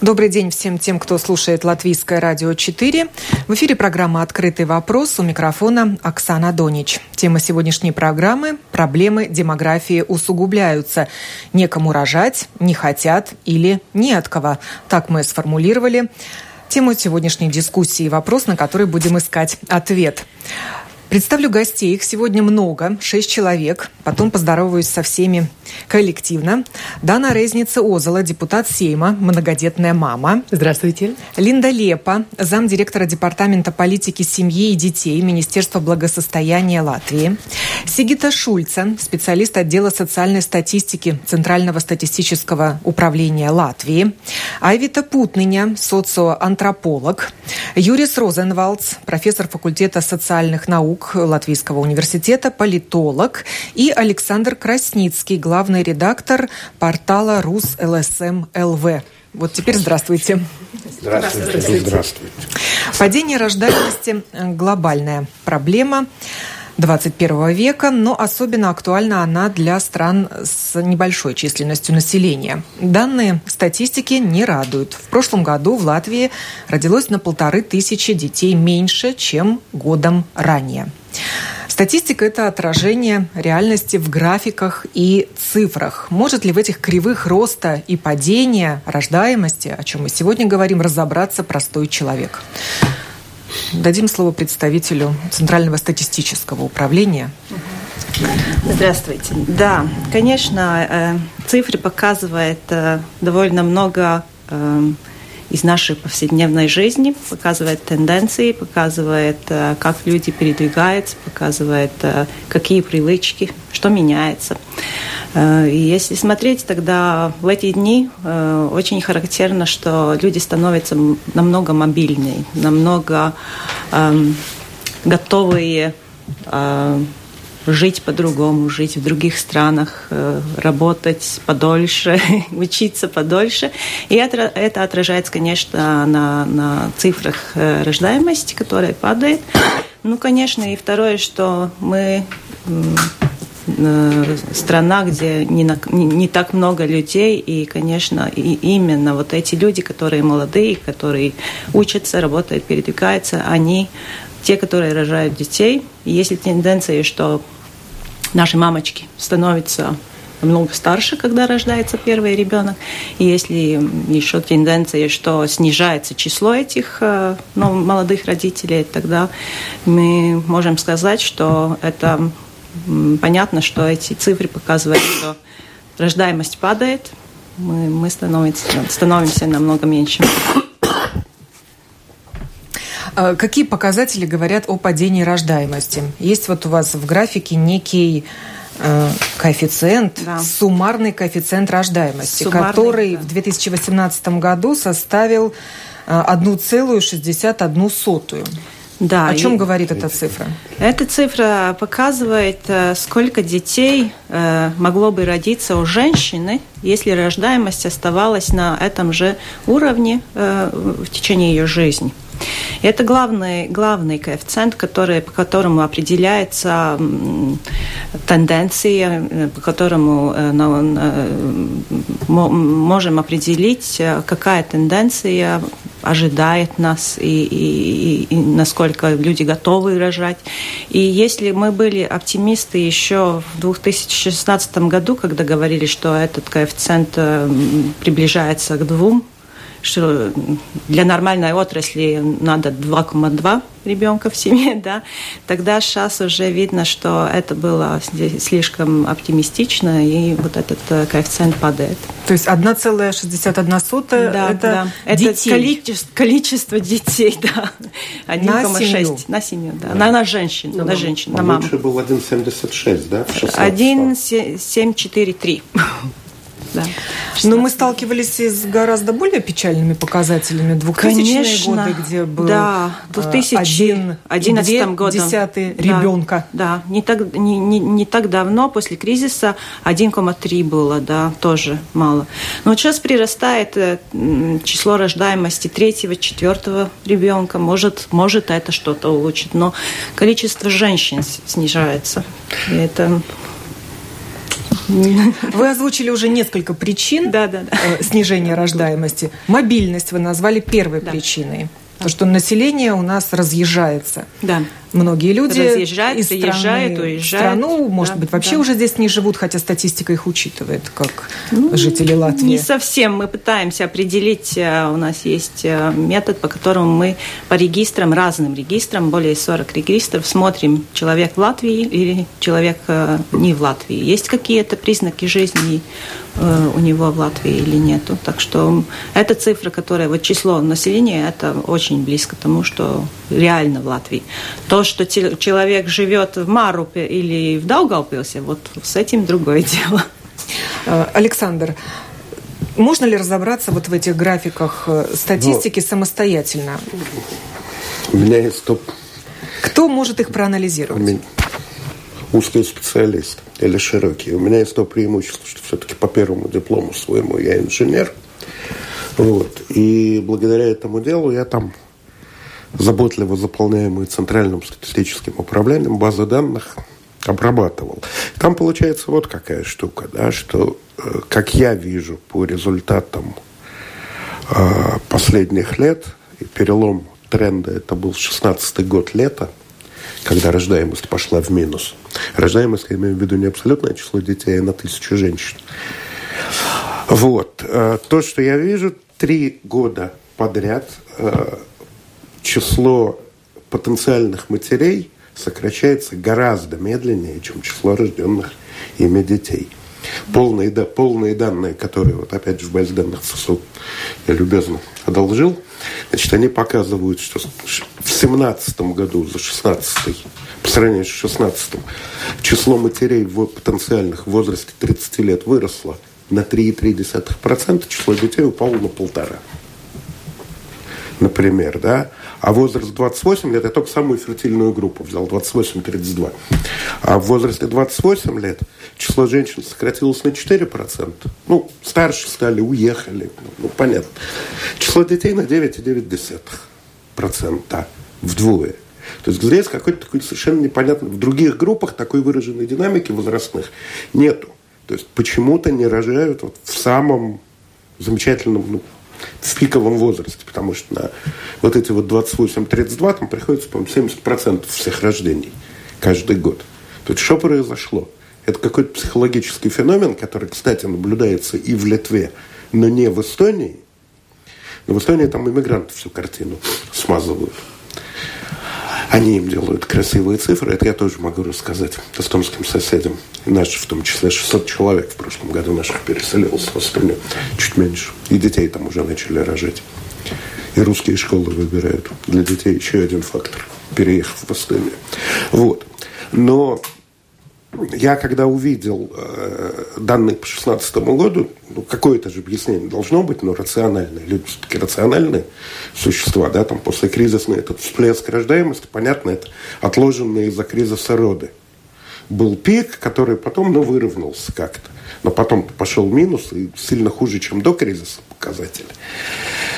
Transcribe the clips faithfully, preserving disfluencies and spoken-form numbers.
Добрый день всем тем, кто слушает Латвийское радио четыре. В эфире программа «Открытый вопрос». У микрофона Оксана Донич. Тема сегодняшней программы – проблемы демографии усугубляются. Некому рожать, не хотят или не от кого. Так мы сформулировали тему сегодняшней дискуссии, вопрос, на который будем искать ответ. Представлю гостей. Их сегодня много, шесть человек. Потом поздороваюсь со всеми коллективно. Дана Резница-Озола, депутат Сейма, многодетная мама. Здравствуйте. Линда Лепа, замдиректора Департамента политики семьи и детей Министерства благосостояния Латвии. Сигита Шульца, специалист отдела социальной статистики Центрального статистического управления Латвии. Айвита Путня, социоантрополог. Юрис Розенвалдс, профессор факультета социальных наук Латвийского университета, политолог, и Александр Красницкий, главный редактор портала «Рус эл эс эм эл вэ». Вот теперь здравствуйте. Здравствуйте. Здравствуйте. Здравствуйте. Падение рождаемости – глобальная проблема двадцать первого века, но особенно актуальна она для стран с небольшой численностью населения. Данные статистики не радуют. В прошлом году в Латвии родилось на полторы тысячи детей меньше, чем годом ранее. Статистика – это отражение реальности в графиках и цифрах. Может ли в этих кривых роста и падения рождаемости, о чем мы сегодня говорим, разобраться простой человек? Дадим слово представителю Центрального статистического управления. Здравствуйте. Да, конечно, цифры показывают довольно много из нашей повседневной жизни, показывает тенденции, показывает, как люди передвигаются, показывает, какие привычки, что меняется. И если смотреть, тогда в эти дни очень характерно, что люди становятся намного мобильнее, намного эм, готовые э, жить по-другому, жить в других странах, работать подольше, учиться подольше. И это отражается, конечно, на, на цифрах рождаемости, которая падает. Ну, конечно, и второе, что мы страна, где не, на, не, не так много людей, и, конечно, и именно вот эти люди, которые молодые, которые учатся, работают, передвигаются, они те, которые рожают детей. И есть тенденция, что наши мамочки становятся много старше, когда рождается первый ребенок. И если еще тенденция, что снижается число этих ну, молодых родителей, тогда мы можем сказать, что это понятно, что эти цифры показывают, что рождаемость падает, мы, мы становимся, становимся намного меньше. Какие показатели говорят о падении рождаемости? Есть вот у вас в графике некий э, коэффициент, да. суммарный коэффициент рождаемости, суммарный, который да. в две тысячи восемнадцатом году составил одна целая шестьдесят одна сотая. Да, о чем говорит эта цифра? Эта цифра показывает, сколько детей могло бы родиться у женщины, если рождаемость оставалась на этом же уровне в течение ее жизни. Это главный, главный коэффициент, который, по которому определяется тенденция, по которому мы можем определить, какая тенденция ожидает нас и, и, и насколько люди готовы рожать. И если мы были оптимисты еще в две тысячи шестнадцатом году, когда говорили, что этот коэффициент приближается к двум, что для нормальной отрасли надо два целых два ребенка в семье, да, тогда сейчас уже видно, что это было слишком оптимистично, и вот этот коэффициент падает. То есть одна целая шестьдесят одна сотая да, это, да. Детей. Это количество, количество детей, да. один целых шесть на семью, да. да. На, на женщин, на, на женщин, на маму. Лучше был один целых семьдесят шесть, да, в шестнадцатом? один целых семь четыре три. Да. Но мы сталкивались с гораздо более печальными показателями двухтысячные годы, где был да, один целых две десятых ребенка. Да, да. Не, так, не, не, не так давно, после кризиса, один целых три было, да, тоже мало. Но вот сейчас прирастает число рождаемости третьего, четвертого ребенка. Может, может это что-то улучшит, но количество женщин снижается. И это... Вы озвучили уже несколько причин да, да, да. снижения рождаемости. Мобильность вы назвали первой да. причиной. То, что население у нас разъезжается. Да. Многие люди разъезжают, из страны в страну, может да, быть, вообще да. уже здесь не живут, хотя статистика их учитывает, как ну, жители Латвии. Не совсем. Мы пытаемся определить, у нас есть метод, по которому мы по регистрам, разным регистрам, более сорок регистров, смотрим, человек в Латвии или человек не в Латвии. Есть какие-то признаки жизни у него в Латвии или нету. Так что эта цифра, которая, вот число населения, это очень близко к тому, что реально в Латвии. То, что человек живет в Марупе или в Даугавпилсе, вот с этим другое дело. Александр, можно ли разобраться вот в этих графиках статистики Но... самостоятельно? У меня есть топ. Кто может их проанализировать? У меня... Узкий специалист или широкий. У меня есть то преимущество, что все-таки по первому диплому своему я инженер. Вот. И благодаря этому делу я там заботливо заполняемые Центральным статистическим управлением базы данных обрабатывал. Там получается вот какая штука, да, что, как я вижу по результатам э, последних лет, и перелом тренда это был шестнадцатый год лета, когда рождаемость пошла в минус. Рождаемость, я имею в виду не абсолютное число детей, а на тысячу женщин. Вот. То, что я вижу, три года подряд число потенциальных матерей сокращается гораздо медленнее, чем число рожденных ими детей. Полные, да, полные данные, которые, вот опять же, в базе данных ЦСУ я любезно одолжил, значит, они показывают, что в семнадцатом году за шестнадцатый, по сравнению с шестнадцатым, число матерей в потенциальных в возрасте тридцати лет выросло на три целых три десятых процента, число детей упало на полтора, например, да. А возраст двадцать восемь лет, я только самую фертильную группу взял, двадцать восемь тридцать два. А в возрасте двадцать восемь лет число женщин сократилось на четыре процента. Ну, старше стали, уехали, ну, понятно. Число детей на девять целых девять десятых процента, вдвое. То есть здесь какой-то такой совершенно непонятный... В других группах такой выраженной динамики возрастных нету. То есть почему-то не рожают вот в самом замечательном... Ну, в пиковом возрасте, потому что на вот эти вот двадцать восемь тридцать два там приходится, по-моему, семьдесят процентов всех рождений каждый год. То есть что произошло? Это какой-то психологический феномен, который, кстати, наблюдается и в Литве, но не в Эстонии. Но в Эстонии там иммигранты всю картину смазывают. Они им делают красивые цифры. Это я тоже могу рассказать эстонским соседям. И наши, в том числе, шестьсот человек в прошлом году наших переселилось в Эстонию. Чуть меньше. И детей там уже начали рожать. И русские школы выбирают для детей еще один фактор, переехав в Эстонию. Вот. Но я, когда увидел э, данные по шестнадцатому году, ну, какое-то же объяснение должно быть, но рациональное. Люди все-таки рациональные существа, да, там послекризисный этот всплеск рождаемости, понятно, это отложенные из-за кризиса роды. Был пик, который потом, ну, выровнялся как-то. Но потом пошел минус, и сильно хуже, чем до кризиса показатели.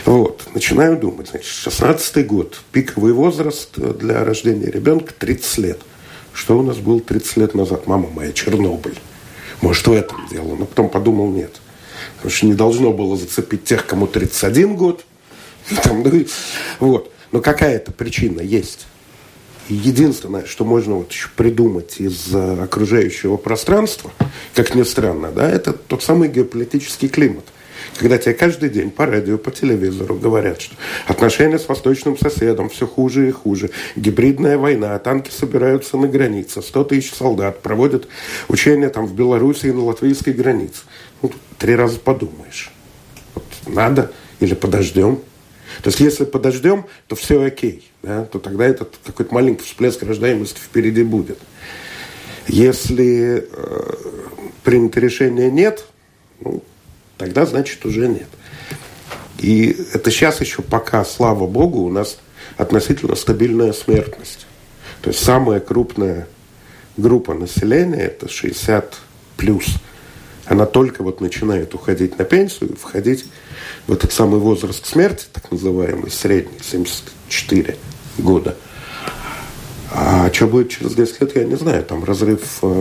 Вот. Начинаю думать, значит, шестнадцатый год, пиковый возраст для рождения ребенка тридцать лет. Что у нас было тридцать лет назад? Мама моя, Чернобыль. Может, в этом дело. Но потом подумал, нет. Потому что не должно было зацепить тех, кому тридцать один год. Там, ну, вот. Но какая-то причина есть. И единственное, что можно вот еще придумать из окружающего пространства, как ни странно, да, это тот самый геополитический климат. Когда тебе каждый день по радио, по телевизору говорят, что отношения с восточным соседом все хуже и хуже, гибридная война, танки собираются на границе, сто тысяч солдат проводят учения там в Белоруссии на латвийской границе. Ну, три раза подумаешь. Вот, надо или подождем. То есть, если подождем, то все окей, да? То тогда этот какой-то маленький всплеск рождаемости впереди будет. Если э, принято решение нет, ну, Тогда, значит, уже нет. И это сейчас еще пока, слава богу, у нас относительно стабильная смертность. То есть самая крупная группа населения, это шестьдесят плюс, она только вот начинает уходить на пенсию, входить в этот самый возраст смерти, так называемый, средний, семьдесят четыре года. А что будет через десять лет, я не знаю. Там разрыв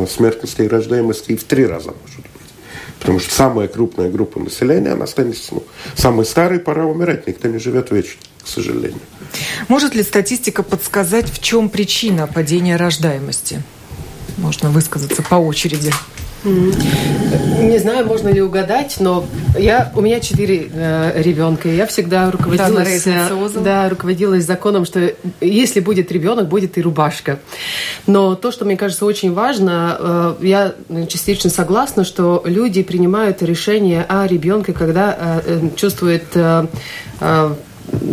смертности и рождаемости и в три раза может быть. Потому что самая крупная группа населения, она останется, ну, самой старой, пора умирать. Никто не живет вечно, к сожалению. Может ли статистика подсказать, в чем причина падения рождаемости? Можно высказаться по очереди. Не знаю, можно ли угадать, но я, у меня четыре э, ребенка, и я всегда руководилась, да, руководилась законом, что если будет ребенок, будет и рубашка. Но то, что мне кажется очень важно, э, я частично согласна, что люди принимают решение о ребенке, когда э, чувствуют э, э,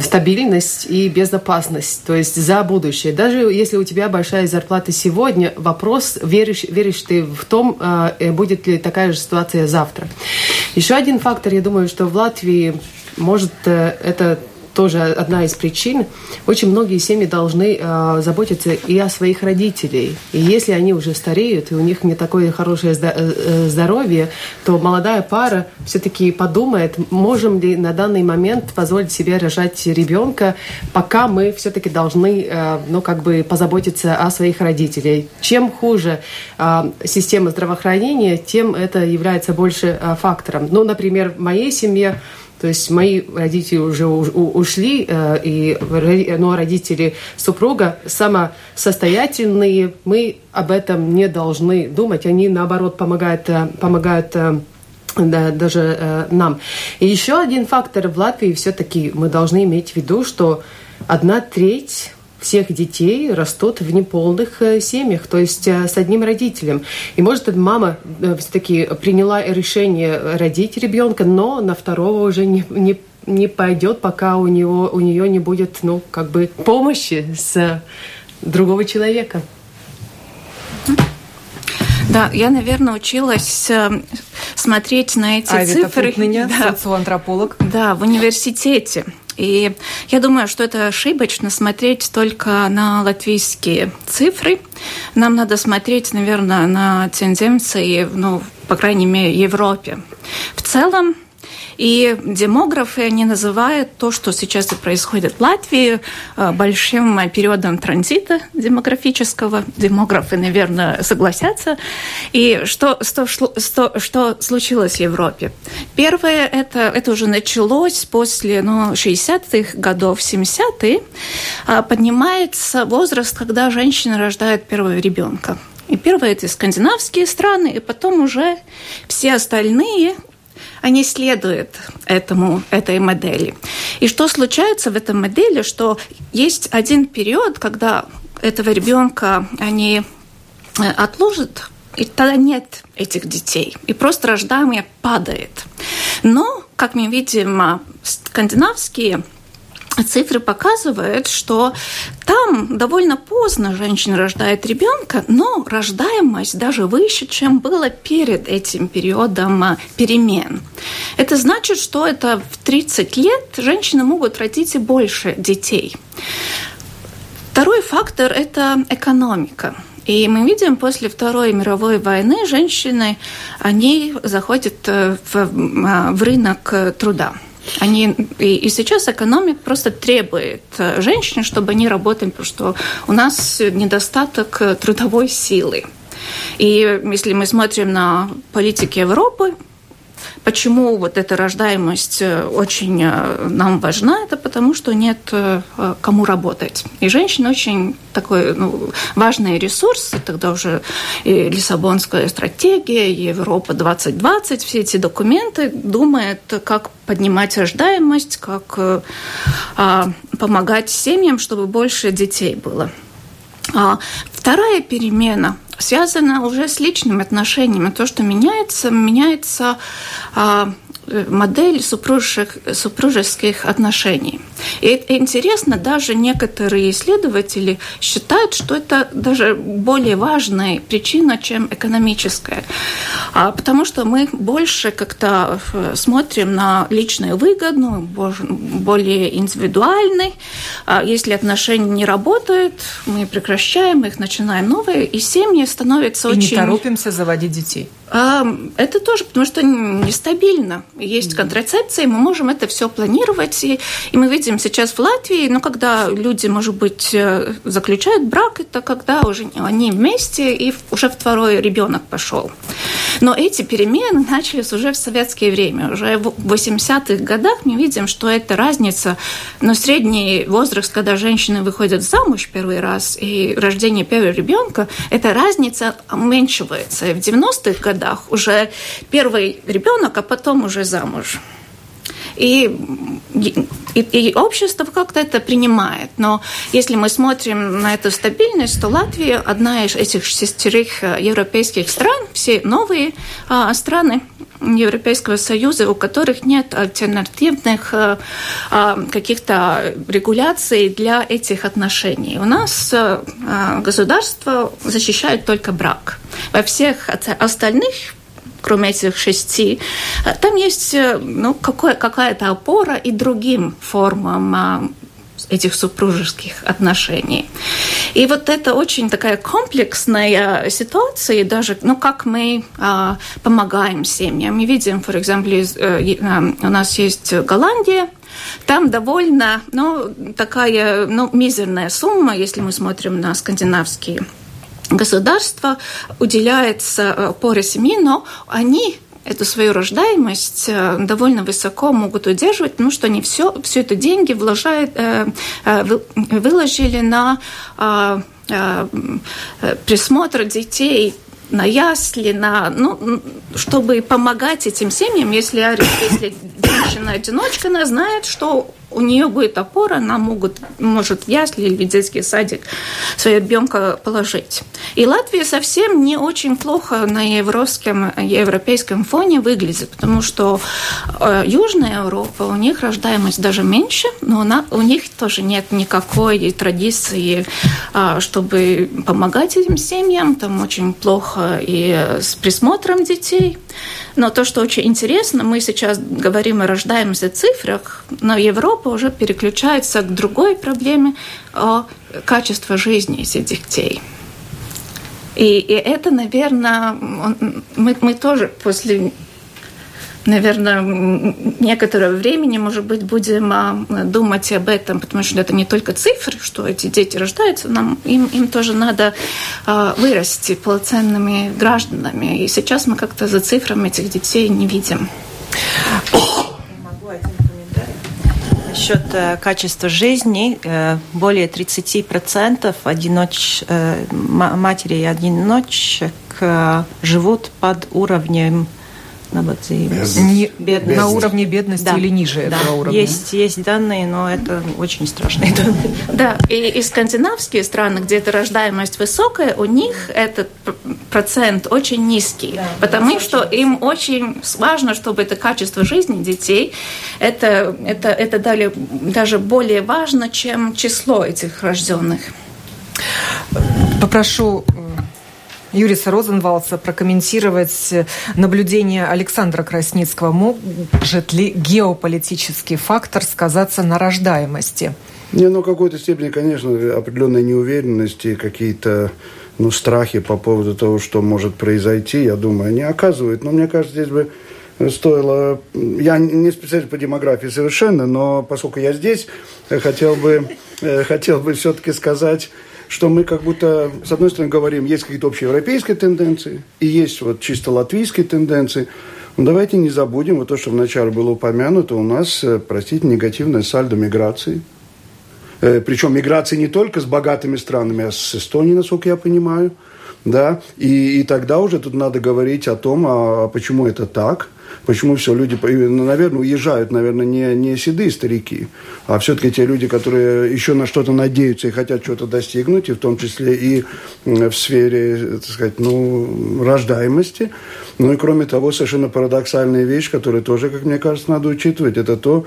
стабильность и безопасность, то есть за будущее. Даже если у тебя большая зарплата сегодня, вопрос, веришь, веришь ты в том, будет ли такая же ситуация завтра. Еще один фактор, я думаю, что в Латвии, может, это тоже одна из причин, очень многие семьи должны э, заботиться и о своих родителях. И если они уже стареют, и у них не такое хорошее здоровье, то молодая пара все-таки подумает, можем ли на данный момент позволить себе рожать ребенка, пока мы все-таки должны э, ну, как бы позаботиться о своих родителях. Чем хуже э, система здравоохранения, тем это является больше э, фактором. Ну, например, в моей семье, то есть мои родители уже ушли, и, но родители супруга самосостоятельные, мы об этом не должны думать. Они, наоборот, помогают, помогают да, даже нам. И еще один фактор в Латвии все-таки мы должны иметь в виду, что одна треть всех детей растут в неполных семьях, то есть с одним родителем. И, может, мама все-таки приняла решение родить ребенка, но на второго уже не, не, не пойдет, пока у, него, у нее не будет, ну, как бы помощи с другого человека. Да, я, наверное, училась смотреть на эти Айвита цифры. Путня, да, социоантрополог. Да, в университете. И я думаю, что это ошибочно смотреть только на латвийские цифры. Нам надо смотреть, наверное, на тенденции, ну, по крайней мере, в Европе в целом. И демографы, они называют то, что сейчас происходит в Латвии, большим периодом транзита демографического. Демографы, наверное, согласятся. И что, что, что, что случилось в Европе? Первое, это, это уже началось после ну, шестидесятых годов, семидесятых. Поднимается возраст, когда женщина рождает первого ребенка. И первые это скандинавские страны, и потом уже все остальные, они следуют этому, этой модели. И что случается в этой модели, что есть один период, когда этого ребенка они отложат, и тогда нет этих детей. И просто рождаемость падает. Но, как мы видим, скандинавские цифры показывают, что там довольно поздно женщина рождает ребенка, но рождаемость даже выше, чем было перед этим периодом перемен. Это значит, что это в тридцать лет женщины могут родить и больше детей. Второй фактор – это экономика. И мы видим, после Второй мировой войны женщины, они заходят в, в рынок труда. Они, и, и сейчас экономика просто требует женщин, чтобы они работали, потому что у нас недостаток трудовой силы. И если мы смотрим на политики Европы, почему вот эта рождаемость очень нам важна, это потому что нет кому работать. И женщины очень такой ну, важный ресурс, тогда уже и Лиссабонская стратегия, Европа двадцать двадцать, все эти документы думают, как поднимать рождаемость, как а, помогать семьям, чтобы больше детей было. А вторая перемена связано уже с личными отношениями. То, что меняется, меняется а, модель супружеских, супружеских отношений. И интересно, даже некоторые исследователи считают, что это даже более важная причина, чем экономическая. Потому что мы больше как-то смотрим на личную выгоду, более индивидуальный. Если отношения не работают, мы прекращаем их, начинаем новые, и семьи становятся и очень... И не торопимся заводить детей. Это тоже, потому что нестабильно. Есть контрацепция, мы можем это все планировать. И, и мы видим сейчас в Латвии, ну, когда люди, может быть, заключают брак, это когда уже они вместе, и уже второй ребенок пошел. Но эти перемены начались уже в советское время. Уже в восьмидесятых годах мы видим, что эта разница, но средний возраст, когда женщины выходят замуж первый раз, и рождение первого ребенка, эта разница уменьшивается. И в девяностых годах уже первый ребенок, а потом уже замуж. И, и, и общество как-то это принимает. Но если мы смотрим на эту стабильность, то Латвия одна из этих шестерых европейских стран, все новые а, страны Европейского Союза, у которых нет альтернативных а, каких-то регуляций для этих отношений. У нас а, государство защищает только брак. Во всех остальных, кроме этих шести, там есть, ну, какое, какая-то опора и другим формам этих супружеских отношений. И вот это очень такая комплексная ситуация, даже, ну, как мы а, помогаем семьям. Мы видим, for example, у нас есть Голландия, там довольно, ну, такая, ну, мизерная сумма, если мы смотрим на скандинавские государство уделяется опоре семьи, но они эту свою рождаемость довольно высоко могут удерживать, потому что они все, все это деньги вложают, выложили на присмотр детей, на ясли, на, ну, чтобы помогать этим семьям, если, если женщина-одиночка, она знает, что у нее будет опора, она могут, может в ясли или в детский садик своего ребенка положить. И Латвия совсем не очень плохо на европейском, европейском фоне выглядит, потому что Южная Европа, у них рождаемость даже меньше, но она, у них тоже нет никакой традиции, чтобы помогать этим семьям. Там очень плохо и с присмотром детей. Но то, что очень интересно, мы сейчас говорим о рождаемости цифрах, но Европа уже переключается к другой проблеме о качестве жизни этих детей. И, и это, наверное, мы, мы тоже после, наверное, некоторого времени, может быть, будем думать об этом, потому что это не только цифры, что эти дети рождаются, нам, им, им тоже надо вырасти полноценными гражданами. И сейчас мы как-то за цифрами этих детей не видим. Насчет качества жизни, более тридцать процентов одиноч... матерей и одиночек живут под уровнем бедности. Бедности. На уровне бедности, да. Или ниже, да, этого уровня. Есть, есть данные, но это очень страшные данные. Да, и, и скандинавские страны, где эта рождаемость высокая, у них этот процент очень низкий, да, потому что очень им очень важно, чтобы это качество жизни детей, это, это, это далее, даже более важно, чем число этих рожденных. Попрошу Юриса Розенвалдса прокомментировать наблюдение Александра Красницкого. Может ли геополитический фактор сказаться на рождаемости? Не, ну, в какой-то степени, конечно, определенной неуверенности, какие-то, ну, страхи по поводу того, что может произойти, я думаю, они оказывают. Но мне кажется, здесь бы стоило... Я не специалист по демографии совершенно, но поскольку я здесь, хотел бы, хотел бы все-таки сказать... что мы как будто, с одной стороны, говорим, есть какие-то общеевропейские тенденции, и есть вот чисто латвийские тенденции. Но давайте не забудем, вот то, что вначале было упомянуто, у нас, простите, негативное сальдо миграции. Причем миграции не только с богатыми странами, а с Эстонией, насколько я понимаю. Да? И, и тогда уже тут надо говорить о том, а почему это так. Почему все люди, наверное, уезжают, наверное, не, не седые старики, а все-таки те люди, которые еще на что-то надеются и хотят что-то достигнуть, и в том числе и в сфере, так сказать, ну, рождаемости. Ну и кроме того, совершенно парадоксальная вещь, которую тоже, как мне кажется, надо учитывать, это то,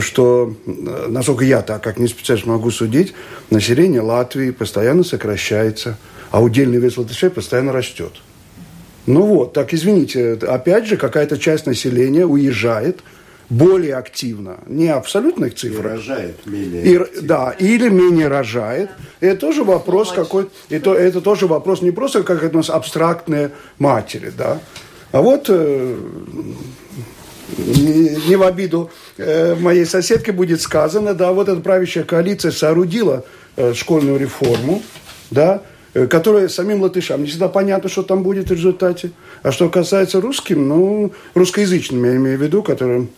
что, насколько я так, как не специалист, могу судить, население Латвии постоянно сокращается, а удельный вес латышей постоянно растет. Ну вот, так извините, опять же, какая-то часть населения уезжает более активно, не абсолютных цифр. И рожает менее и, активно. Да, или менее рожает. Да. Это тоже вопрос ну, какой-то, это, это тоже вопрос не просто, как это у нас абстрактные матери, да. А вот э, не, не в обиду э, моей соседке будет сказано, да, вот эта правящая коалиция соорудила э, школьную реформу, да, которые самим латышам не всегда понятно, что там будет в результате. А что касается русским, ну, русскоязычным, я имею в виду, которым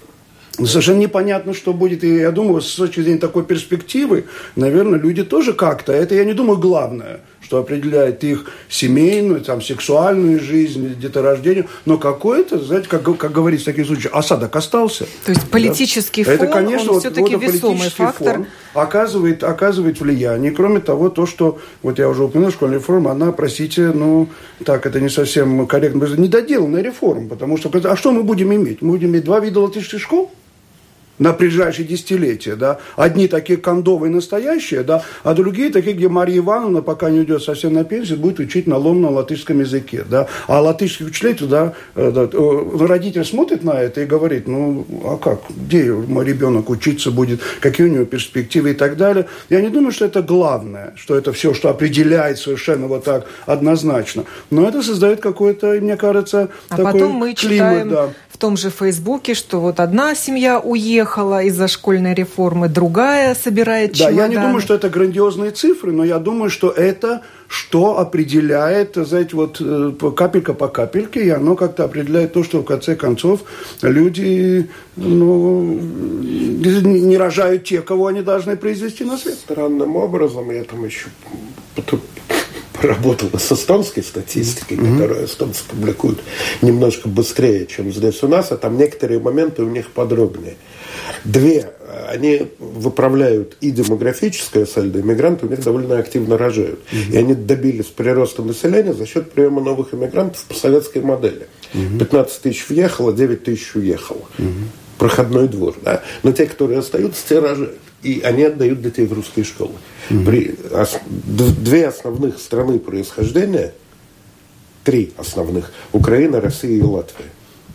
совершенно непонятно, что будет. И я думаю, с точки зрения такой перспективы, наверное, люди тоже как-то... Это, я не думаю, главное, что определяет их семейную, там, сексуальную жизнь, деторождение. Но какой-то, знаете, как, как говорится в таких случаях, осадок остался. То есть политический да. фон, это, конечно, он вот, все-таки вот, весомый фактор. Фон оказывает, оказывает влияние. И, кроме того, то, что, вот я уже упомянул, школьная реформа, она, простите, ну, так, это не совсем корректно, недоделанная реформа. Потому что, а что мы будем иметь? Мы будем иметь два вида латышских школ на ближайшие десятилетия, да, одни такие кондовые настоящие, да, а другие такие, где Марья Ивановна, пока не уйдет совсем на пенсию, будет учить на ломаном латышском языке, да, а латышских учителей туда, да, родитель смотрит на это и говорит, ну, а как, где мой ребенок учиться будет, какие у него перспективы и так далее. Я не думаю, что это главное, что это все, что определяет совершенно вот так однозначно, но это создает какой-то, мне кажется, а такой потом мы климат, читаем... да. В том же Фейсбуке, что вот одна семья уехала из-за школьной реформы, другая собирает чемоданы. Да, я не думаю, что это грандиозные цифры, но я думаю, что это что определяет, знаете, вот капелька по капельке, и оно как-то определяет то, что в конце концов люди ну, не рожают те, кого они должны произвести на свет. Странным образом, я там еще работала с эстонской статистикой, mm-hmm. которую эстонцы публикуют немножко быстрее, чем здесь у нас, а там некоторые моменты у них подробнее. Две, они выправляют и демографическое сальдо, иммигранты у них довольно активно рожают. Mm-hmm. И они добились прироста населения за счет приема новых иммигрантов по советской модели. Mm-hmm. пятнадцать тысяч въехало, девять тысяч уехало. Mm-hmm. Проходной двор. Да? Но те, которые остаются, те рожают. И они отдают детей в русские школы. Mm-hmm. При, ос, две основных страны происхождения, три основных, Украина, Россия и Латвия.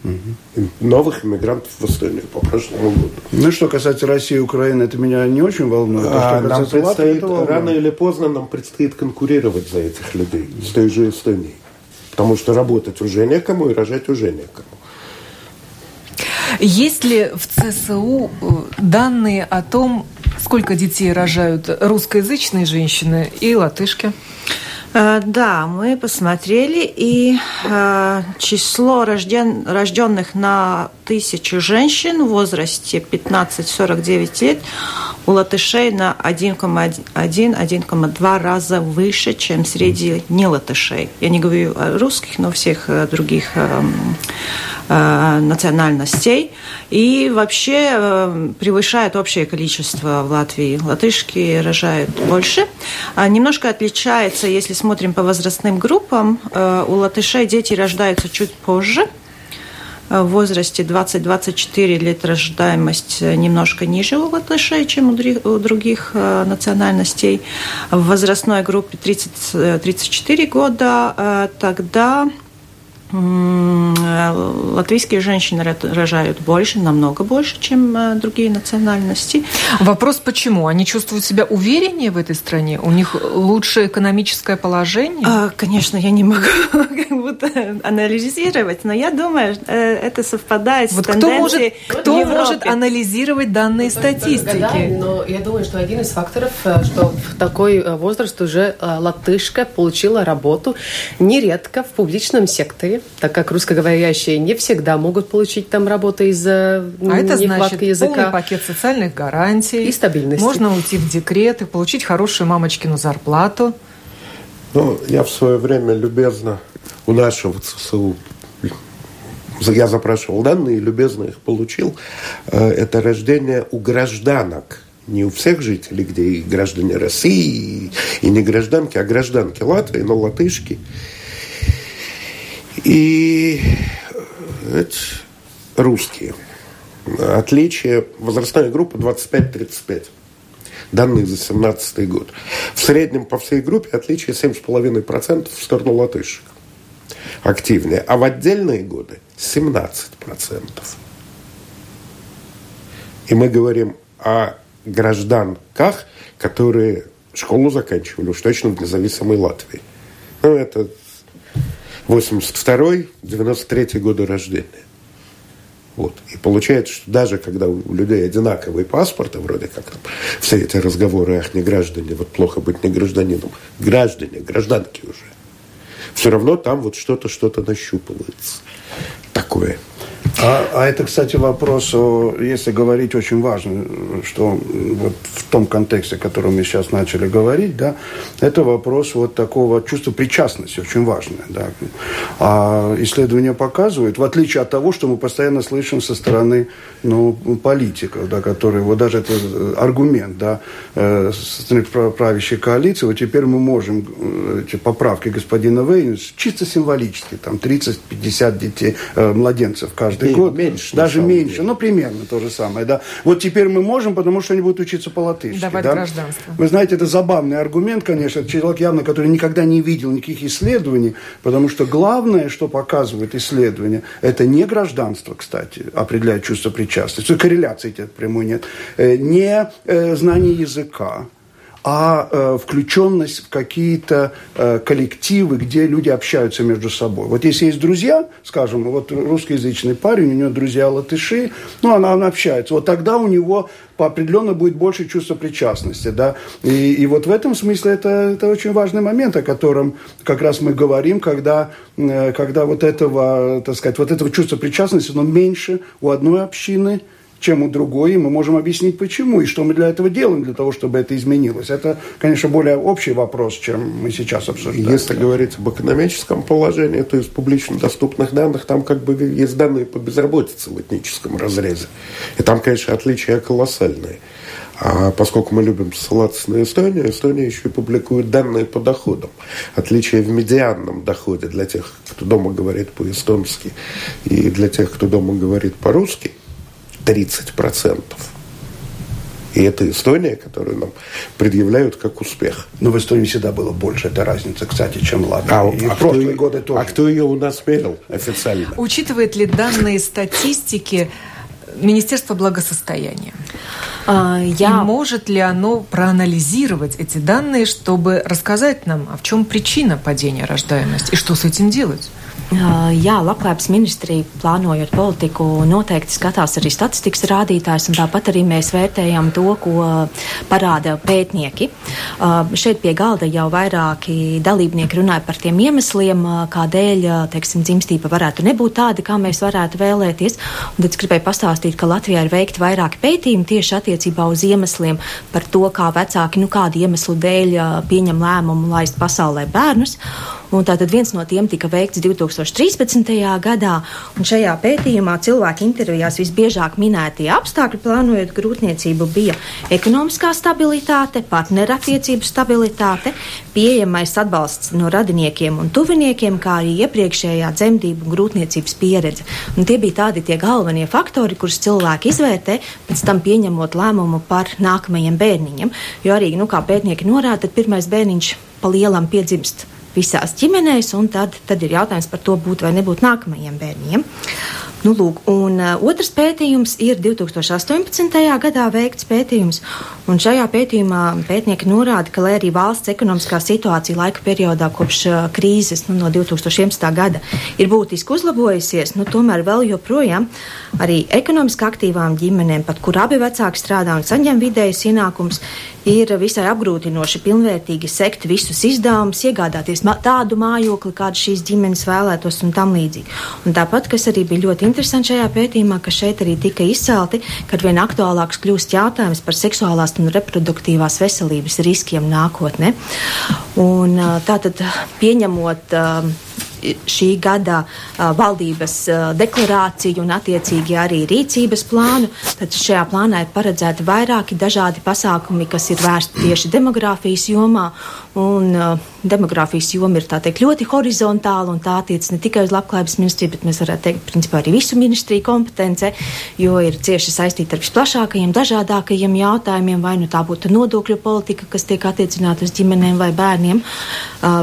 Mm-hmm. Новых иммигрантов в Эстонию по прошлому году. Ну, что касается России и Украины, это меня не очень волнует. А, а нам предстоит, Латвии, рано или поздно нам предстоит конкурировать за этих людей mm-hmm. с той же Эстонией. Потому что работать уже некому и рожать уже некому. Есть ли в ЦСУ данные о том, сколько детей рожают русскоязычные женщины и латышки? Да, мы посмотрели, и число рожден, рожденных на тысячу женщин в возрасте пятнадцать-сорок девять лет у латышей на один целых один - один целых два раза выше, чем среди нелатышей. Я не говорю о русских, но всех других национальностей. И вообще превышает общее количество в Латвии. Латышки рожают больше. Немножко отличается, если смотрим по возрастным группам, у латышей дети рождаются чуть позже. В возрасте двадцать-двадцать четыре лет рождаемость немножко ниже у латышей, чем у других национальностей. В возрастной группе тридцать-тридцать четыре года тогда... Латвийские женщины рожают больше, намного больше, чем другие национальности. Вопрос, почему? Они чувствуют себя увереннее в этой стране? У них лучшее экономическое положение? А, конечно, я не могу как будто анализировать, но я думаю, это совпадает вот с тенденцией. Кто может, кто может анализировать данные ну, статистики? Да, но я думаю, что один из факторов, что в такой возраст уже латышка получила работу нередко в публичном секторе, так как русскоговорящие не всегда могут получить там работу из-за а это нехватки языка. Полный пакет социальных гарантий. И стабильности. Можно уйти в декрет и получить хорошую мамочкину зарплату. Ну, я в свое время любезно у нашего ЦСУ я запрашивал данные, любезно их получил, это рождение у гражданок. Не у всех жителей, где и граждане России, и не гражданки, а гражданки Латвии, но латышки. И это русские. Отличие, возрастная группа двадцать пять тридцать пять. Данные за семнадцатый год. В среднем по всей группе отличие семь целых пять десятых процента в сторону латышек. Активнее. А в отдельные годы семнадцать процентов. И мы говорим о гражданках, которые школу заканчивали, уж точно в независимой Латвии. Ну, это восемьдесят второй девяносто третий годы рождения. Вот. И получается, что даже когда у людей одинаковые паспорты, вроде как там, все эти разговоры, ах, не граждане, вот плохо быть не гражданином, граждане, гражданки уже, все равно там вот что-то, что-то нащупывается. Такое. А, а это, кстати, вопрос, если говорить, очень важно, что вот в том контексте, о котором мы сейчас начали говорить, да, это вопрос вот такого чувства причастности, очень важное. Да. А исследования показывают, в отличие от того, что мы постоянно слышим со стороны, ну, политиков, да, которые, вот даже это аргумент, да, со стороны правящей коалиции, вот теперь мы можем эти поправки господина Вейна чисто символически, там тридцать-пятьдесят детей, младенцев каждый год, меньше, даже меньше, но примерно то же самое, да. Вот теперь мы можем, потому что они будут учиться по-латышски. Давать да? гражданство. Вы знаете, это забавный аргумент, конечно, человек явно, который никогда не видел никаких исследований, потому что главное, что показывают исследования, это не гражданство, кстати, определяет чувство причастности, корреляции прямой нет, не знание языка, а э, включенность в какие-то э, коллективы, где люди общаются между собой. Вот если есть друзья, скажем, вот русскоязычный парень, у него друзья латыши, ну, она, она общается, вот тогда у него определенно будет больше чувства причастности, да. И, и вот в этом смысле это, это очень важный момент, о котором как раз мы говорим, когда, э, когда вот этого, так сказать, вот этого чувства причастности, но меньше у одной общины, чем у другой, и мы можем объяснить, почему, и что мы для этого делаем, для того, чтобы это изменилось. Это, конечно, более общий вопрос, чем мы сейчас обсуждаем. Если говорить об экономическом положении, то из публично доступных данных, там как бы есть данные по безработице в этническом разрезе. И там, конечно, отличия колоссальные. А поскольку мы любим ссылаться на Эстонию, Эстония еще и публикует данные по доходам. Отличие в медианном доходе для тех, кто дома говорит по-эстонски, и для тех, кто дома говорит по-русски, тридцать процентов. И это Эстония, которую нам предъявляют как успех. Но в Эстонии всегда было больше эта разница, кстати, чем Латвия. А, и а, в прошлые кто, годы тоже. А кто ее у нас мерил официально? Учитывает ли данные статистики Министерство благосостояния? А, я... И может ли оно проанализировать эти данные, чтобы рассказать нам, а в чем причина падения рождаемости и что с этим делать? Jā, labklājības ministrija plānojot politiku noteikti skatās arī statistikas rādītājus, un tāpat arī mēs vērtējam to, ko parāda pētnieki. Šeit pie galda jau vairāki dalībnieki runāja par tiem iemesliem, kādēļ, teiksim, dzimstība varētu nebūt tāda, kā mēs varētu vēlēties. Un tad es gribēju pastāstīt, ka Latvijā ir veikti vairāki pētījumi tieši attiecībā uz iemesliem par to, kā vecāki, nu kādu iemeslu dēļ pieņem lēmumu laist pasaulē bērnus. Un tātad viens no tiem tika veikts divtūkstoš trīspadsmitajā gadā, un šajā pētījumā cilvēki intervijās visbiežāk minētie apstākļi plānojot grūtniecību bija ekonomiskā stabilitāte, partnerattiecību stabilitāte, pieejamais atbalsts no radiniekiem un tuviniekiem, kā arī iepriekšējā dzemdību un grūtniecības pieredze. Un tie bija tādi tie galvenie faktori, kurus cilvēki izvērtē, pēc tam pieņemot lēmumu par nākamajiem bērniņiem, jo arī, nu, kā pētnieki norāda, tad pirmais bērniņš pa lielam piedzimst visās ģimenēs, un tad, tad ir jautājums par to, būt vai nebūt nākamajiem bērniem. Nu, lūk, un uh, otrs pētījums ir divtūkstoš astoņpadsmitajā gadā veikts pētījums, un šajā pētījumā pētnieki norāda, ka lai arī valsts ekonomiskā situācija laika periodā kopš uh, krīzes, nu, no divtūkstoš vienpadsmitā gada ir būtiski uzlabojusies, nu, tomēr vēl joprojām arī ekonomiski aktīvām ģimenēm, pat kur abi vecāki strādā un saņem vidējus ienākumus, ir visai apgrūtinoši pilnvērtīgi sekt visus izdevumus, iegādāties ma- tādu mājokli, kādu šīs ģimenes vēlētos un tam līdzīgi. Un tāpat, kas arī bija ļoti interesanti šajā pētījumā, ka šeit arī tika izcelti, kad vien aktuālāks kļūst jautājums par seksuālās un reproduktīvās veselības riskiem nākotnē. Un tātad pieņemot šī gada valdības deklarāciju un attiecīgi arī rīcības plānu, tad šajā plānā ir paredzēti vairāki dažādi pasākumi, kas ir vērsti tieši demogrāfijas jomā, un demogrāfijas joma ir tā teikt ļoti horizontāla, un tā attiec ne tikai uz labklājības ministriju, bet mēs varētu teikt, principā arī visu ministriju kompetence, jo ir cieši saistīta ar visplašākajiem, dažādākajiem jautājumiem, vai nu tā būtu nodokļu politika, kas tiek attiecināta uz ģimenēm vai bērniem,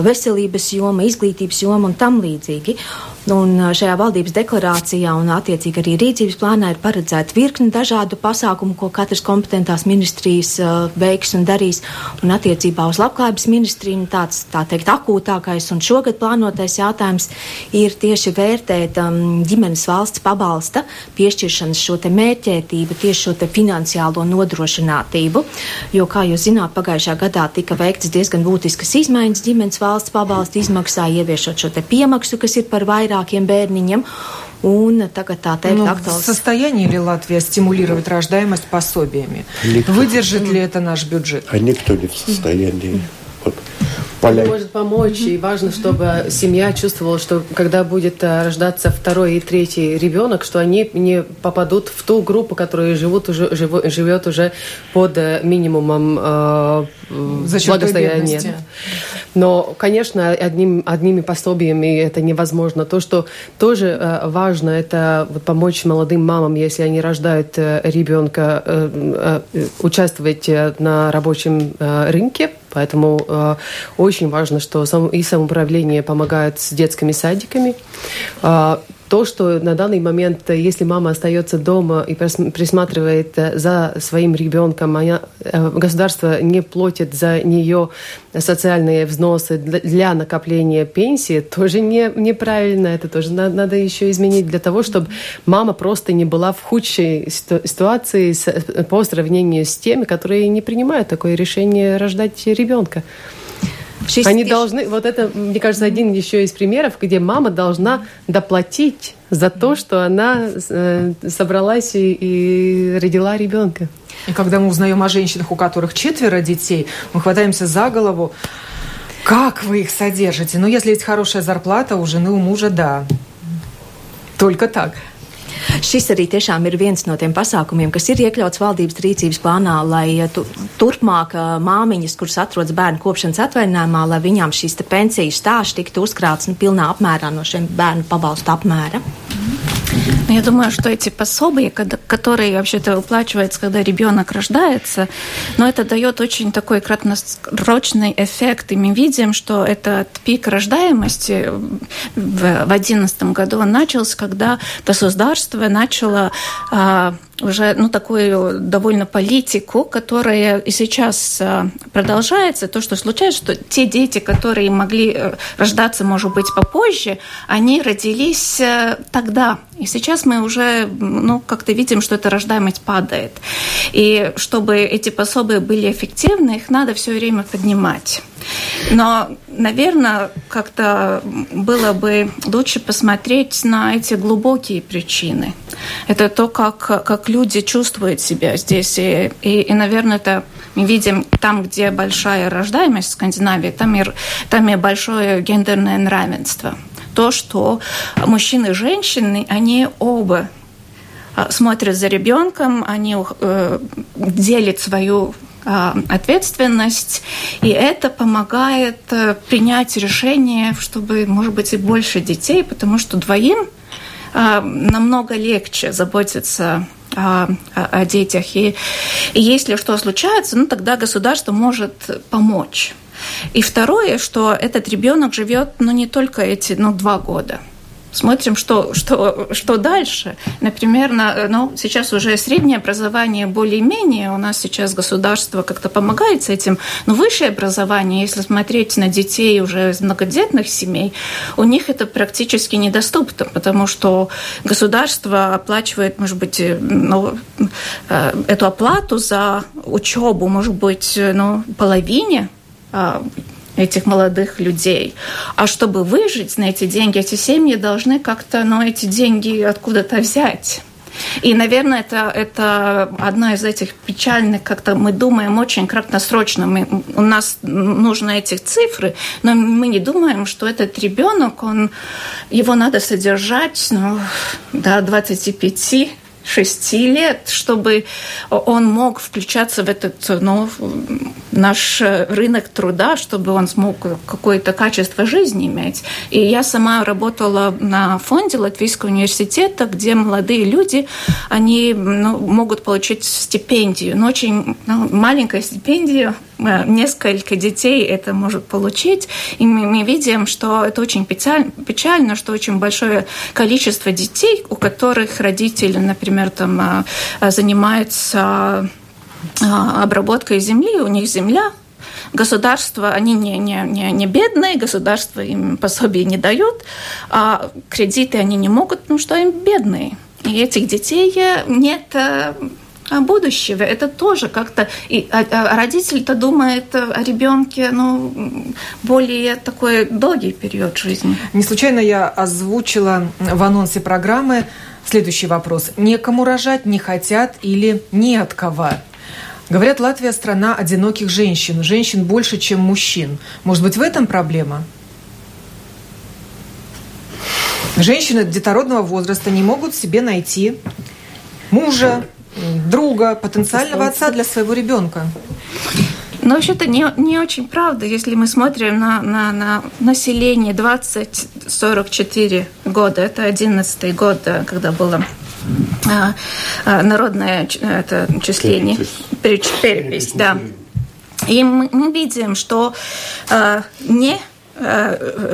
veselības joma, izglītības joma un tam līdzīgi. Un šajā valdības deklarācijā un attiecīgi arī rīcības plānā ir paredzēta virkne dažādu pasākumu, ko katras kompetentās ministrijas uh, veiks un darīs. Un attiecībā uz labklājības ministriju tāds, tā teikt, akūtākais un šogad plānotais jautājums ir tieši vērtēt um, ģimenes valsts pabalsta piešķiršanas šo te mērķētību, tieši šo te finansiālo nodrošinātību, jo, kā jūs zināt, pagājušā gadā tika veiktas diezgan būtiskas izmaiņas ģimenes valsts pabalsta izmaksā, ieviešot šo te piemaksu, kas ir par vairāk бедненьким. Он, так это, так, ну, в состоянии ли Латвия стимулировать рождаемость пособиями? Никто. Выдержит ли это наш бюджет? А никто не в состоянии. Вот. Поляки. Может помочь, и важно, чтобы семья чувствовала, что когда будет рождаться второй и третий ребенок, что они не попадут в ту группу, которая живут уже, живет уже под минимумом э, благосостояния. Но, конечно, одним, одними пособиями это невозможно. То, что тоже э, важно, это вот помочь молодым мамам, если они рождают э, ребенка, э, э, участвовать на рабочем э, рынке. Поэтому э, очень важно, что сам, и самоуправление помогает с детскими садиками. Э, то, что на данный момент, если мама остается дома и присматривает за своим ребенком, она, э, государство не платит за нее социальные взносы для, для накопления пенсии, тоже не, неправильно. Это тоже надо, надо еще изменить для того, чтобы мама просто не была в худшей ситуации с, по сравнению с теми, которые не принимают такое решение рождать ребенка. Ребенка. Они должны, вот это, мне кажется, один еще из примеров, где мама должна доплатить за то, что она собралась и, и родила ребенка. И когда мы узнаем о женщинах, у которых четверо детей, мы хватаемся за голову. Как вы их содержите? Ну, если есть хорошая зарплата у жены, у мужа, да. Только так. Šis arī tiešām ir viens no tiem pasākumiem, kas ir iekļauts valdības rīcības plānā, lai tu, turpmāk māmiņas, kuras atrodas bērnu kopšanas atvaļinājumā, lai viņām šīs te pensijas stāsts tiktu uzkrāts nu, pilnā apmērā no šiem bērnu pabalstu apmēra. Я думаю, что эти пособия, которые вообще-то выплачиваются, когда ребенок рождается, но это дает очень такой краткосрочный эффект. И мы видим, что этот пик рождаемости в две тысячи одиннадцатом году он начался, когда государство начало уже ну, такую довольно политику, которая и сейчас продолжается. То, что случается, что те дети, которые могли рождаться, может быть, попозже, они родились тогда. И сейчас мы уже ну, как-то видим, что эта рождаемость падает. И чтобы эти пособия были эффективны, их надо все время поднимать. Но, наверное, как-то было бы лучше посмотреть на эти глубокие причины. Это то, как, как люди чувствуют себя здесь. И, и, и, наверное, это мы видим там, где большая рождаемость в Скандинавии, там и, там и большое гендерное неравенство. То, что мужчины и женщины, они оба смотрят за ребенком, они э, делят свою ответственность, и это помогает принять решение, чтобы, может быть, и больше детей, потому что двоим намного легче заботиться о, о детях. И, и если что случается, ну, тогда государство может помочь. И второе, что этот ребенок живет, ну, не только эти, ну, два года. Смотрим, что, что, что дальше. Например, на, ну, сейчас уже среднее образование более-менее. У нас сейчас государство как-то помогает с этим. Но высшее образование, если смотреть на детей уже из многодетных семей, у них это практически недоступно, потому что государство оплачивает, может быть, ну, эту оплату за учебу, может быть, ну, половине этих молодых людей. А чтобы выжить на эти деньги, эти семьи должны как-то, ну, эти деньги откуда-то взять. И, наверное, это, это одна из этих печальных, как-то мы думаем очень краткосрочно. Мы, у нас нужны эти цифры, но мы не думаем, что этот ребенок, он, его надо содержать ну, до двадцати пяти шести лет, чтобы он мог включаться в этот ну, наш рынок труда, чтобы он смог какое-то качество жизни иметь. И я сама работала на фонде Латвийского университета, где молодые люди, они ну, могут получить стипендию, но очень ну, маленькая стипендия, несколько детей это может получить. И мы, мы видим, что это очень печаль, печально, что очень большое количество детей, у которых родители, например, там, занимаются обработкой земли, у них земля, государство, они не, не, не, не бедные, государство им пособий не дают, а кредиты они не могут, ну что им бедные. И этих детей нет... будущего. Это тоже как-то... И родитель-то думает о ребенке ну, более такой долгий период жизни. Не случайно я озвучила в анонсе программы следующий вопрос. Некому рожать, не хотят или не от кого? Говорят, Латвия – страна одиноких женщин. Женщин больше, чем мужчин. Может быть, в этом проблема? Женщины детородного возраста не могут себе найти мужа, друга, потенциального отца для своего ребенка. Но вообще-то не, не очень правда, если мы смотрим на, на, на население двадцать сорок четыре года. Это одиннадцатый год, когда было а, а, народное это, числение, перепись, перепись, да. И мы, мы видим, что а, не...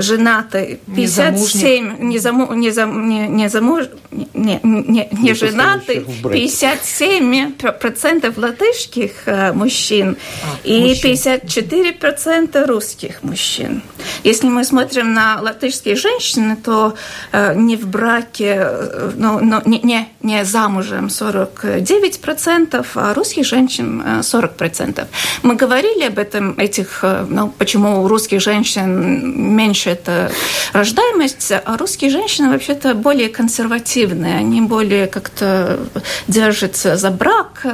женатый пятьдесят семь, не заму, не зам, не, не, замуж, не, не, не женатый пятьдесят семь процентов латышских мужчин а, и мужчин. пятьдесят четыре процента русских мужчин. Если мы смотрим на латышские женщины, то не в браке, ну, не, не, не замужем сорок девять процентов, а русских женщин сорок процентов. Мы говорили об этом, этих, ну, почему у русских женщин меньше это рождаемость, а русские женщины вообще-то более консервативные, они более как-то держатся за брак,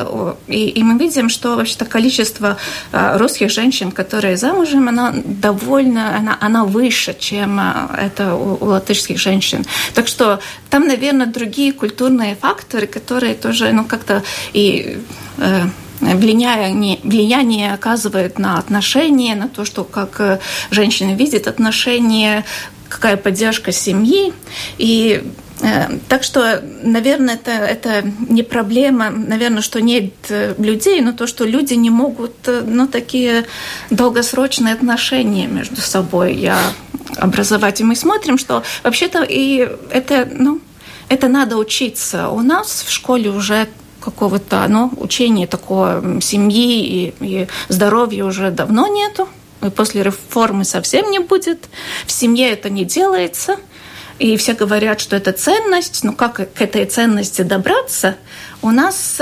и, и мы видим, что вообще-то количество русских женщин, которые замужем, она довольно, она, она выше, чем это у, у латышских женщин. Так что там, наверное, другие культурные факторы, которые тоже, ну, как-то и... Э, Влияние, влияние оказывает на отношения, на то, что как женщина видит отношения, какая поддержка семьи. И, э, так что, наверное, это, это не проблема, наверное, что нет людей, но то, что люди не могут, ну, такие долгосрочные отношения между собой я, образовать. И мы смотрим, что вообще-то и это, ну, это надо учиться. У нас в школе уже какого-то, ну, учения такого семьи и, и здоровья уже давно нету. И после реформы совсем не будет. В семье это не делается. И все говорят, что это ценность. Но как к этой ценности добраться? У нас,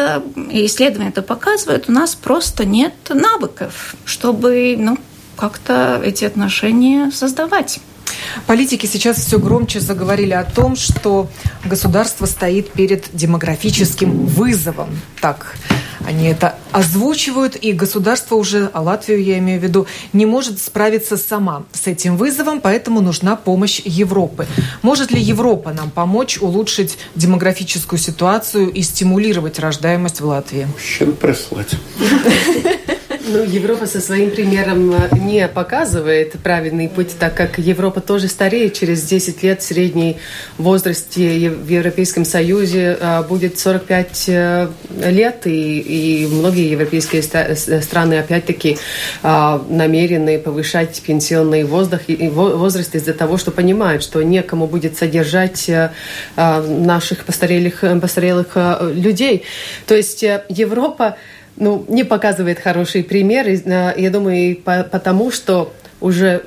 и исследования это показывают, у нас просто нет навыков, чтобы, ну, как-то эти отношения создавать. Политики сейчас все громче заговорили о том, что государство стоит перед демографическим вызовом. Так, они это озвучивают, и государство уже, а Латвию я имею в виду, не может справиться сама с этим вызовом, поэтому нужна помощь Европы. Может ли Европа нам помочь улучшить демографическую ситуацию и стимулировать рождаемость в Латвии? Мужчин прислать. Ну, Европа со своим примером не показывает правильный путь, так как Европа тоже стареет. Через десять лет средний возраст в Европейском Союзе будет сорок пять лет, и, и многие европейские страны опять-таки намерены повышать пенсионный возраст из-за того, что понимают, что некому будет содержать наших постарелых, постарелых людей. То есть Европа, ну, не показывает хороший пример, я думаю, и потому, что уже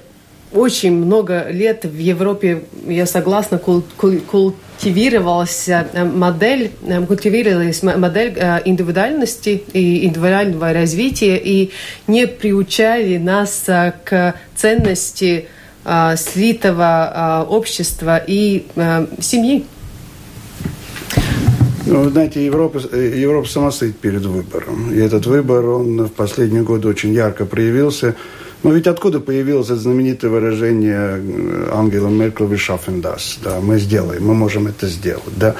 очень много лет в Европе, я согласна, куль- куль- культивировалась модель, культивировалась модель индивидуальности и индивидуального развития, и не приучали нас к ценности слитого общества и семьи. Ну, знаете, Европа, Европа сама стоит перед выбором. И этот выбор, он в последние годы очень ярко проявился. Но ведь откуда появилось это знаменитое выражение Ангела Меркель «Wir schaffen das», да, мы сделаем, мы можем это сделать, да.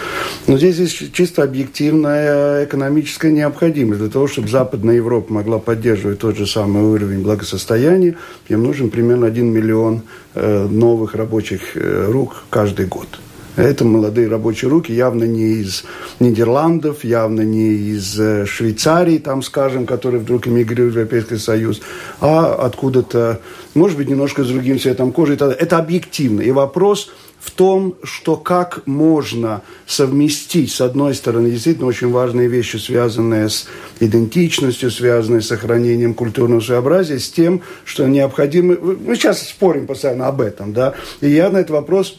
Но здесь есть чисто объективная экономическая необходимость. Для того, чтобы Западная Европа могла поддерживать тот же самый уровень благосостояния, им нужен примерно один миллион новых рабочих рук каждый год. Это молодые рабочие руки, явно не из Нидерландов, явно не из Швейцарии, там, скажем, которые вдруг эмигрируют в Европейский Союз, а откуда-то, может быть, немножко с другим цветом кожи. Это объективно. И вопрос в том, что как можно совместить, с одной стороны, действительно очень важные вещи, связанные с идентичностью, связанные с сохранением культурного своеобразия, с тем, что необходимо... Мы сейчас спорим постоянно об этом, да, и я на этот вопрос...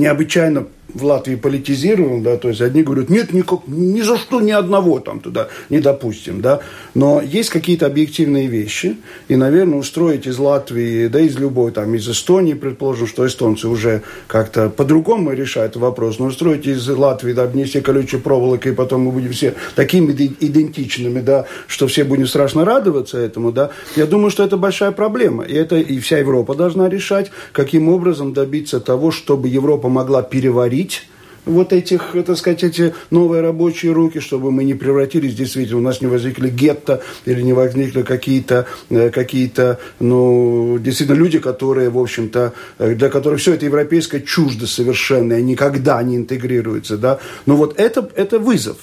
необычайно в Латвии политизирован, да, то есть одни говорят, нет, никак, ни за что ни одного там туда не допустим, да, но есть какие-то объективные вещи, и, наверное, устроить из Латвии, да, из любой, там, из Эстонии, предположим, что эстонцы уже как-то по-другому решают вопрос, но устроить из Латвии, да, обнести колючей проволокой, и потом мы будем все такими идентичными, да, что все будем страшно радоваться этому, да, я думаю, что это большая проблема, и это и вся Европа должна решать, каким образом добиться того, чтобы Европа могла переварить вот этих, так сказать, эти новые рабочие руки, чтобы мы не превратились действительно, у нас не возникли гетто или не возникли какие-то, какие-то, ну, действительно люди, которые, в общем-то, для которых все это европейское чуждо совершенно, никогда не интегрируется, да, но вот это, это вызов.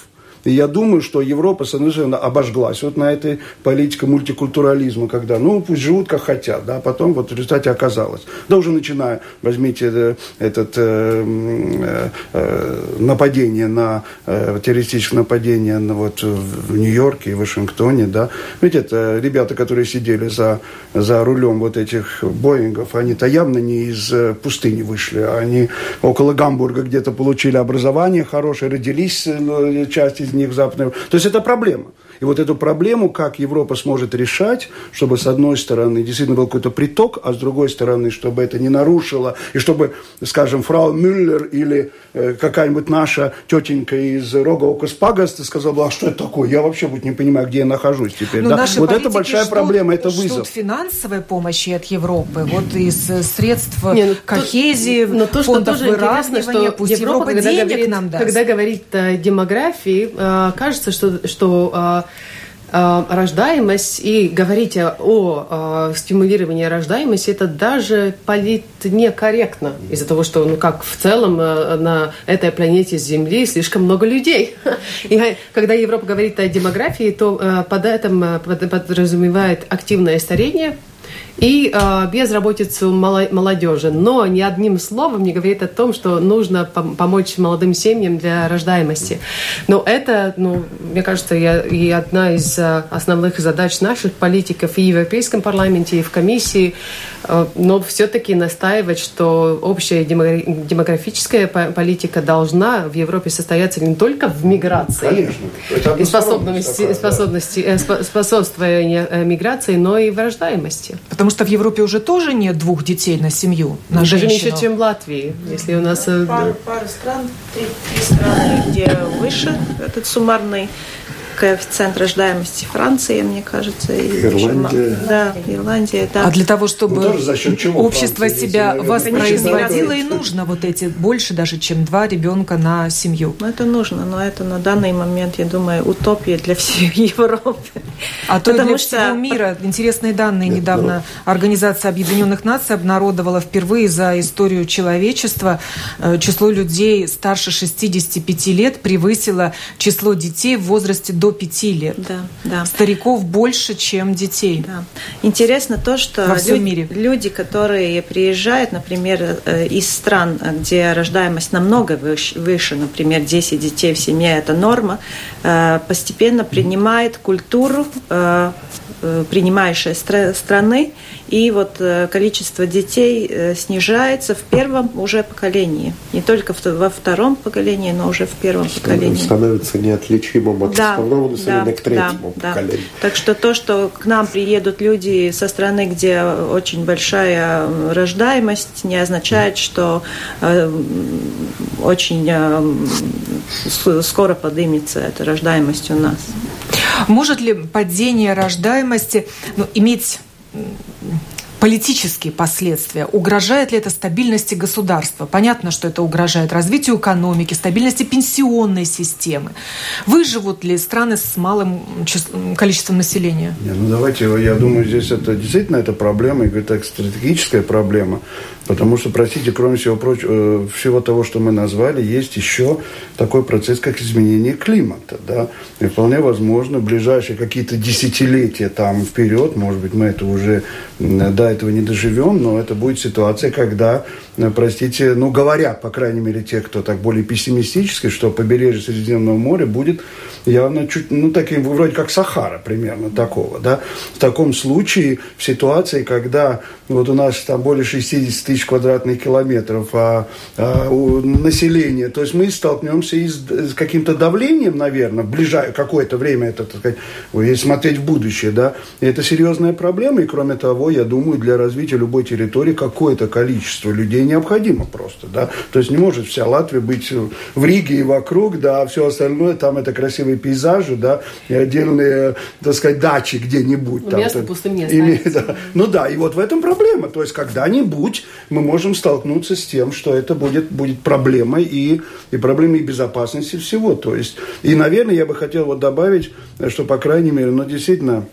И я думаю, что Европа, совершенно обожглась вот на этой политике мультикультурализма, когда, ну, пусть живут как хотят, да, потом вот в результате оказалось. Да уже начиная, возьмите это э, э, нападение на, э, террористическое нападение на, вот, в Нью-Йорке и Вашингтоне, да. Ведь это ребята, которые сидели за, за рулем вот этих Боингов, они-то явно не из пустыни вышли, они около Гамбурга где-то получили образование хорошее, родились часть из них в Западной Европе. То есть это проблема. И вот эту проблему, как Европа сможет решать, чтобы с одной стороны действительно был какой-то приток, а с другой стороны, чтобы это не нарушило, и чтобы, скажем, фрау Мюллер или э, какая-нибудь наша тетенька из Рога-О-Кос-Пагаста сказала, а что это такое? Я вообще вот не понимаю, где я нахожусь теперь. Да? Вот это большая ждут, проблема, это вызов. Ждут финансовой помощи от Европы, вот из средств не, ну, кохезии, но то, что фондов выравнивания, пусть Европа, Европа денег говорит, нам даст. Когда говорит о демографии, кажется, что, что рождаемость и говорить о, о стимулировании рождаемости, это даже политнекорректно из-за того, что, ну, как в целом на этой планете Земли слишком много людей. И когда Европа говорит о демографии, то под этим подразумевает активное старение и э, безработицу молодежи. Но ни одним словом не говорит о том, что нужно пом- помочь молодым семьям для рождаемости. Но это, ну, мне кажется, я, и одна из э, основных задач наших политиков и в Европейском парламенте, и в комиссии. Э, но все-таки настаивать, что общая демограф- демографическая политика должна в Европе состояться не только в миграции, конечно, и способности, такая, способности, э, спо- способствования э, миграции, но и в рождаемости. Потому что в Европе уже тоже нет двух детей на семью, на даже женщину. Даже меньше, чем в Латвии. Если у нас... Пар, пара стран, три, три страны, где выше этот суммарный коэффициент рождаемости. Франция, мне кажется. И Ирландия. Да, Ирландия, да. А для того, чтобы общество себя воспроизводило, и нужно вот эти больше даже, чем два ребенка на семью. Ну, это нужно, но это на данный момент, я думаю, утопия для всей Европы. А то для всего мира. Интересные данные недавно Организация Объединенных Наций обнародовала впервые за историю человечества. Число людей старше шестидесяти пяти лет превысило число детей в возрасте до пяти лет. Да, да. Стариков больше, чем детей. Да. Интересно то, что во всем мире люди, которые приезжают, например, из стран, где рождаемость намного выше, например, десять детей в семье – это норма, постепенно принимает культуру принимающей страны и вот количество детей снижается в первом уже поколении. Не только во втором поколении, но уже в первом поколении. Становится неотличимым от да, основного населения да, к третьему да, поколению. Да. Так что то, что к нам приедут люди со страны, где очень большая рождаемость, не означает, что э, очень э, скоро поднимется эта рождаемость у нас. Может ли падение рождаемости, ну, иметь политические последствия? Угрожает ли это стабильности государства? Понятно, что это угрожает развитию экономики, стабильности пенсионной системы. Выживут ли страны с малым количеством населения? Не, ну давайте, я думаю, здесь это действительно это проблема, и так стратегическая проблема. Потому что, простите, кроме всего прочего, всего того, что мы назвали, есть еще такой процесс, как изменение климата. Да? И вполне возможно, в ближайшие какие-то десятилетия там вперед, может быть, мы это уже до этого не доживем, но это будет ситуация, когда, простите, ну, говорят, по крайней мере, те, кто так более пессимистически, что побережье Средиземного моря будет явно чуть, ну, таким, вроде как Сахара примерно такого, да? В таком случае, в ситуации, когда вот у нас там более шестьдесят тысяч квадратных километров а, а, у населения. То есть мы столкнемся и с, с каким-то давлением, наверное, в ближайшее какое-то время, это, так сказать, если смотреть в будущее, да, и это серьезная проблема. И кроме того, я думаю, для развития любой территории какое-то количество людей необходимо просто, да. То есть не может вся Латвия быть в Риге и вокруг, да, а все остальное, там это красивые пейзажи, да, и отдельные, так сказать, дачи где-нибудь. Там, место пустым не останется. Да. Ну да, и вот в этом проблема. То есть когда-нибудь мы можем столкнуться с тем, что это будет, будет проблемой и, и проблемой безопасности всего. То есть, и, наверное, я бы хотел вот добавить, что, по крайней мере, ну, действительно,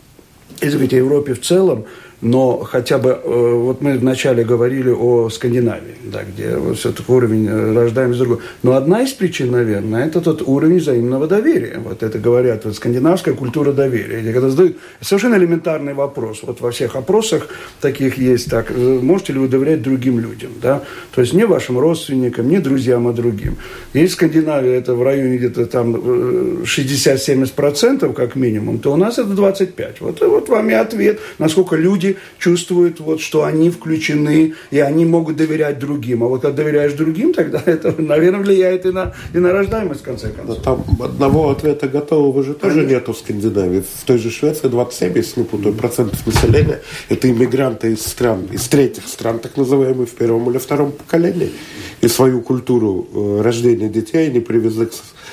извините, Европе в целом, но хотя бы, вот мы вначале говорили о Скандинавии, да, где все-таки уровень рождаемости другой. Но одна из причин, наверное, это тот уровень взаимного доверия. Вот это говорят, вот, скандинавская культура доверия. Когда задают совершенно элементарный вопрос. Вот во всех опросах таких есть так. Можете ли вы доверять другим людям? Да? То есть не вашим родственникам, не друзьям, а другим. Если в Скандинавии это в районе где-то там шестьдесят-семьдесят процентов как минимум, то у нас это двадцать пять процентов. Вот, вот вам и ответ, насколько люди чувствуют, вот, что они включены, и они могут доверять другим. А вот когда доверяешь другим, тогда это, наверное, влияет и на, и на рождаемость, в конце концов. Да, там одного ответа готового же тоже Конечно. Нету в Скандинавии. В той же Швеции двадцать семь, если не путаю, процентов населения это иммигранты из стран, из третьих стран, так называемые, в первом или втором поколении. И свою культуру рождения детей они привезли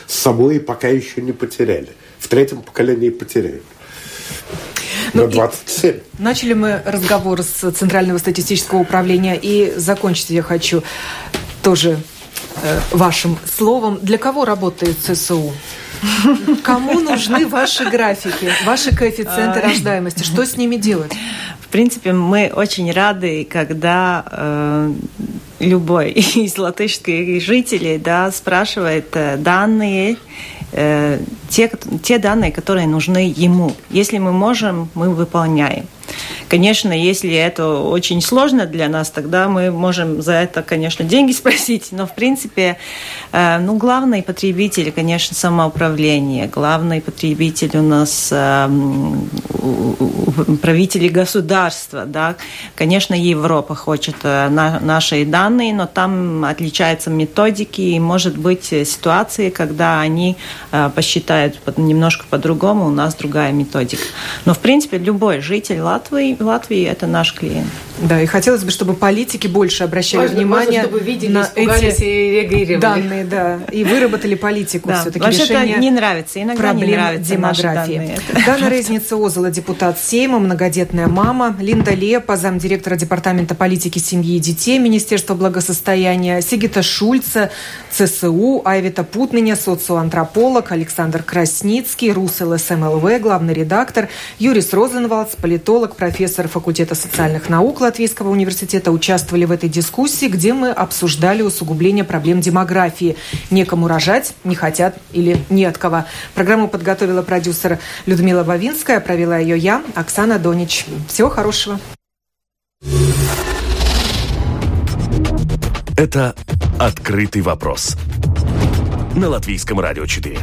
с собой и пока еще не потеряли. В третьем поколении потеряли. Ну, двадцать семь. Начали мы разговор с Центрального статистического управления, и закончить я хочу тоже э, вашим словом. Для кого работает ЦСУ? Кому нужны ваши графики, ваши коэффициенты рождаемости? Что с ними делать? В принципе, мы очень рады, когда э, любой из латышских жителей, да, спрашивает данные, Те, те данные, которые нужны ему. Если мы можем, мы выполняем. Конечно, если это очень сложно для нас, тогда мы можем за это, конечно, деньги спросить. Но, в принципе, ну, главный потребитель, конечно, самоуправление. Главный потребитель у нас правители государства. Да? Конечно, Европа хочет наши данные, но там отличаются методики. И, может быть, ситуации, когда они посчитают немножко по-другому, у нас другая методика. Но, в принципе, любой житель Латвии, Латвии это наш клиент. Да, и хотелось бы, чтобы политики больше обращали важно, внимание важно, чтобы видели, на эти и реагировали. Данные, да, и выработали политику да. все-таки вообще решения это не нравится, иногда не нравится демографии. Дана Резница-Озола, депутат Сейма, многодетная мама, Линда Лепа, замдиректора департамента политики семьи и детей Министерства благосостояния, Сигита Шульца, ЦСУ, Айвита Путня, социоантрополог, Александр Красницкий, Рус ЛСМ ЛВ, главный редактор, Юрис Розенвалдс, политолог, профессор факультета социальных наук Латвийского университета участвовали в этой дискуссии, где мы обсуждали усугубление проблем демографии. Некому рожать, не хотят или не от кого. Программу подготовила продюсер Людмила Бавинская, провела ее я, Оксана Донич. Всего хорошего. Это «Открытый вопрос» на Латвийском радио четыре.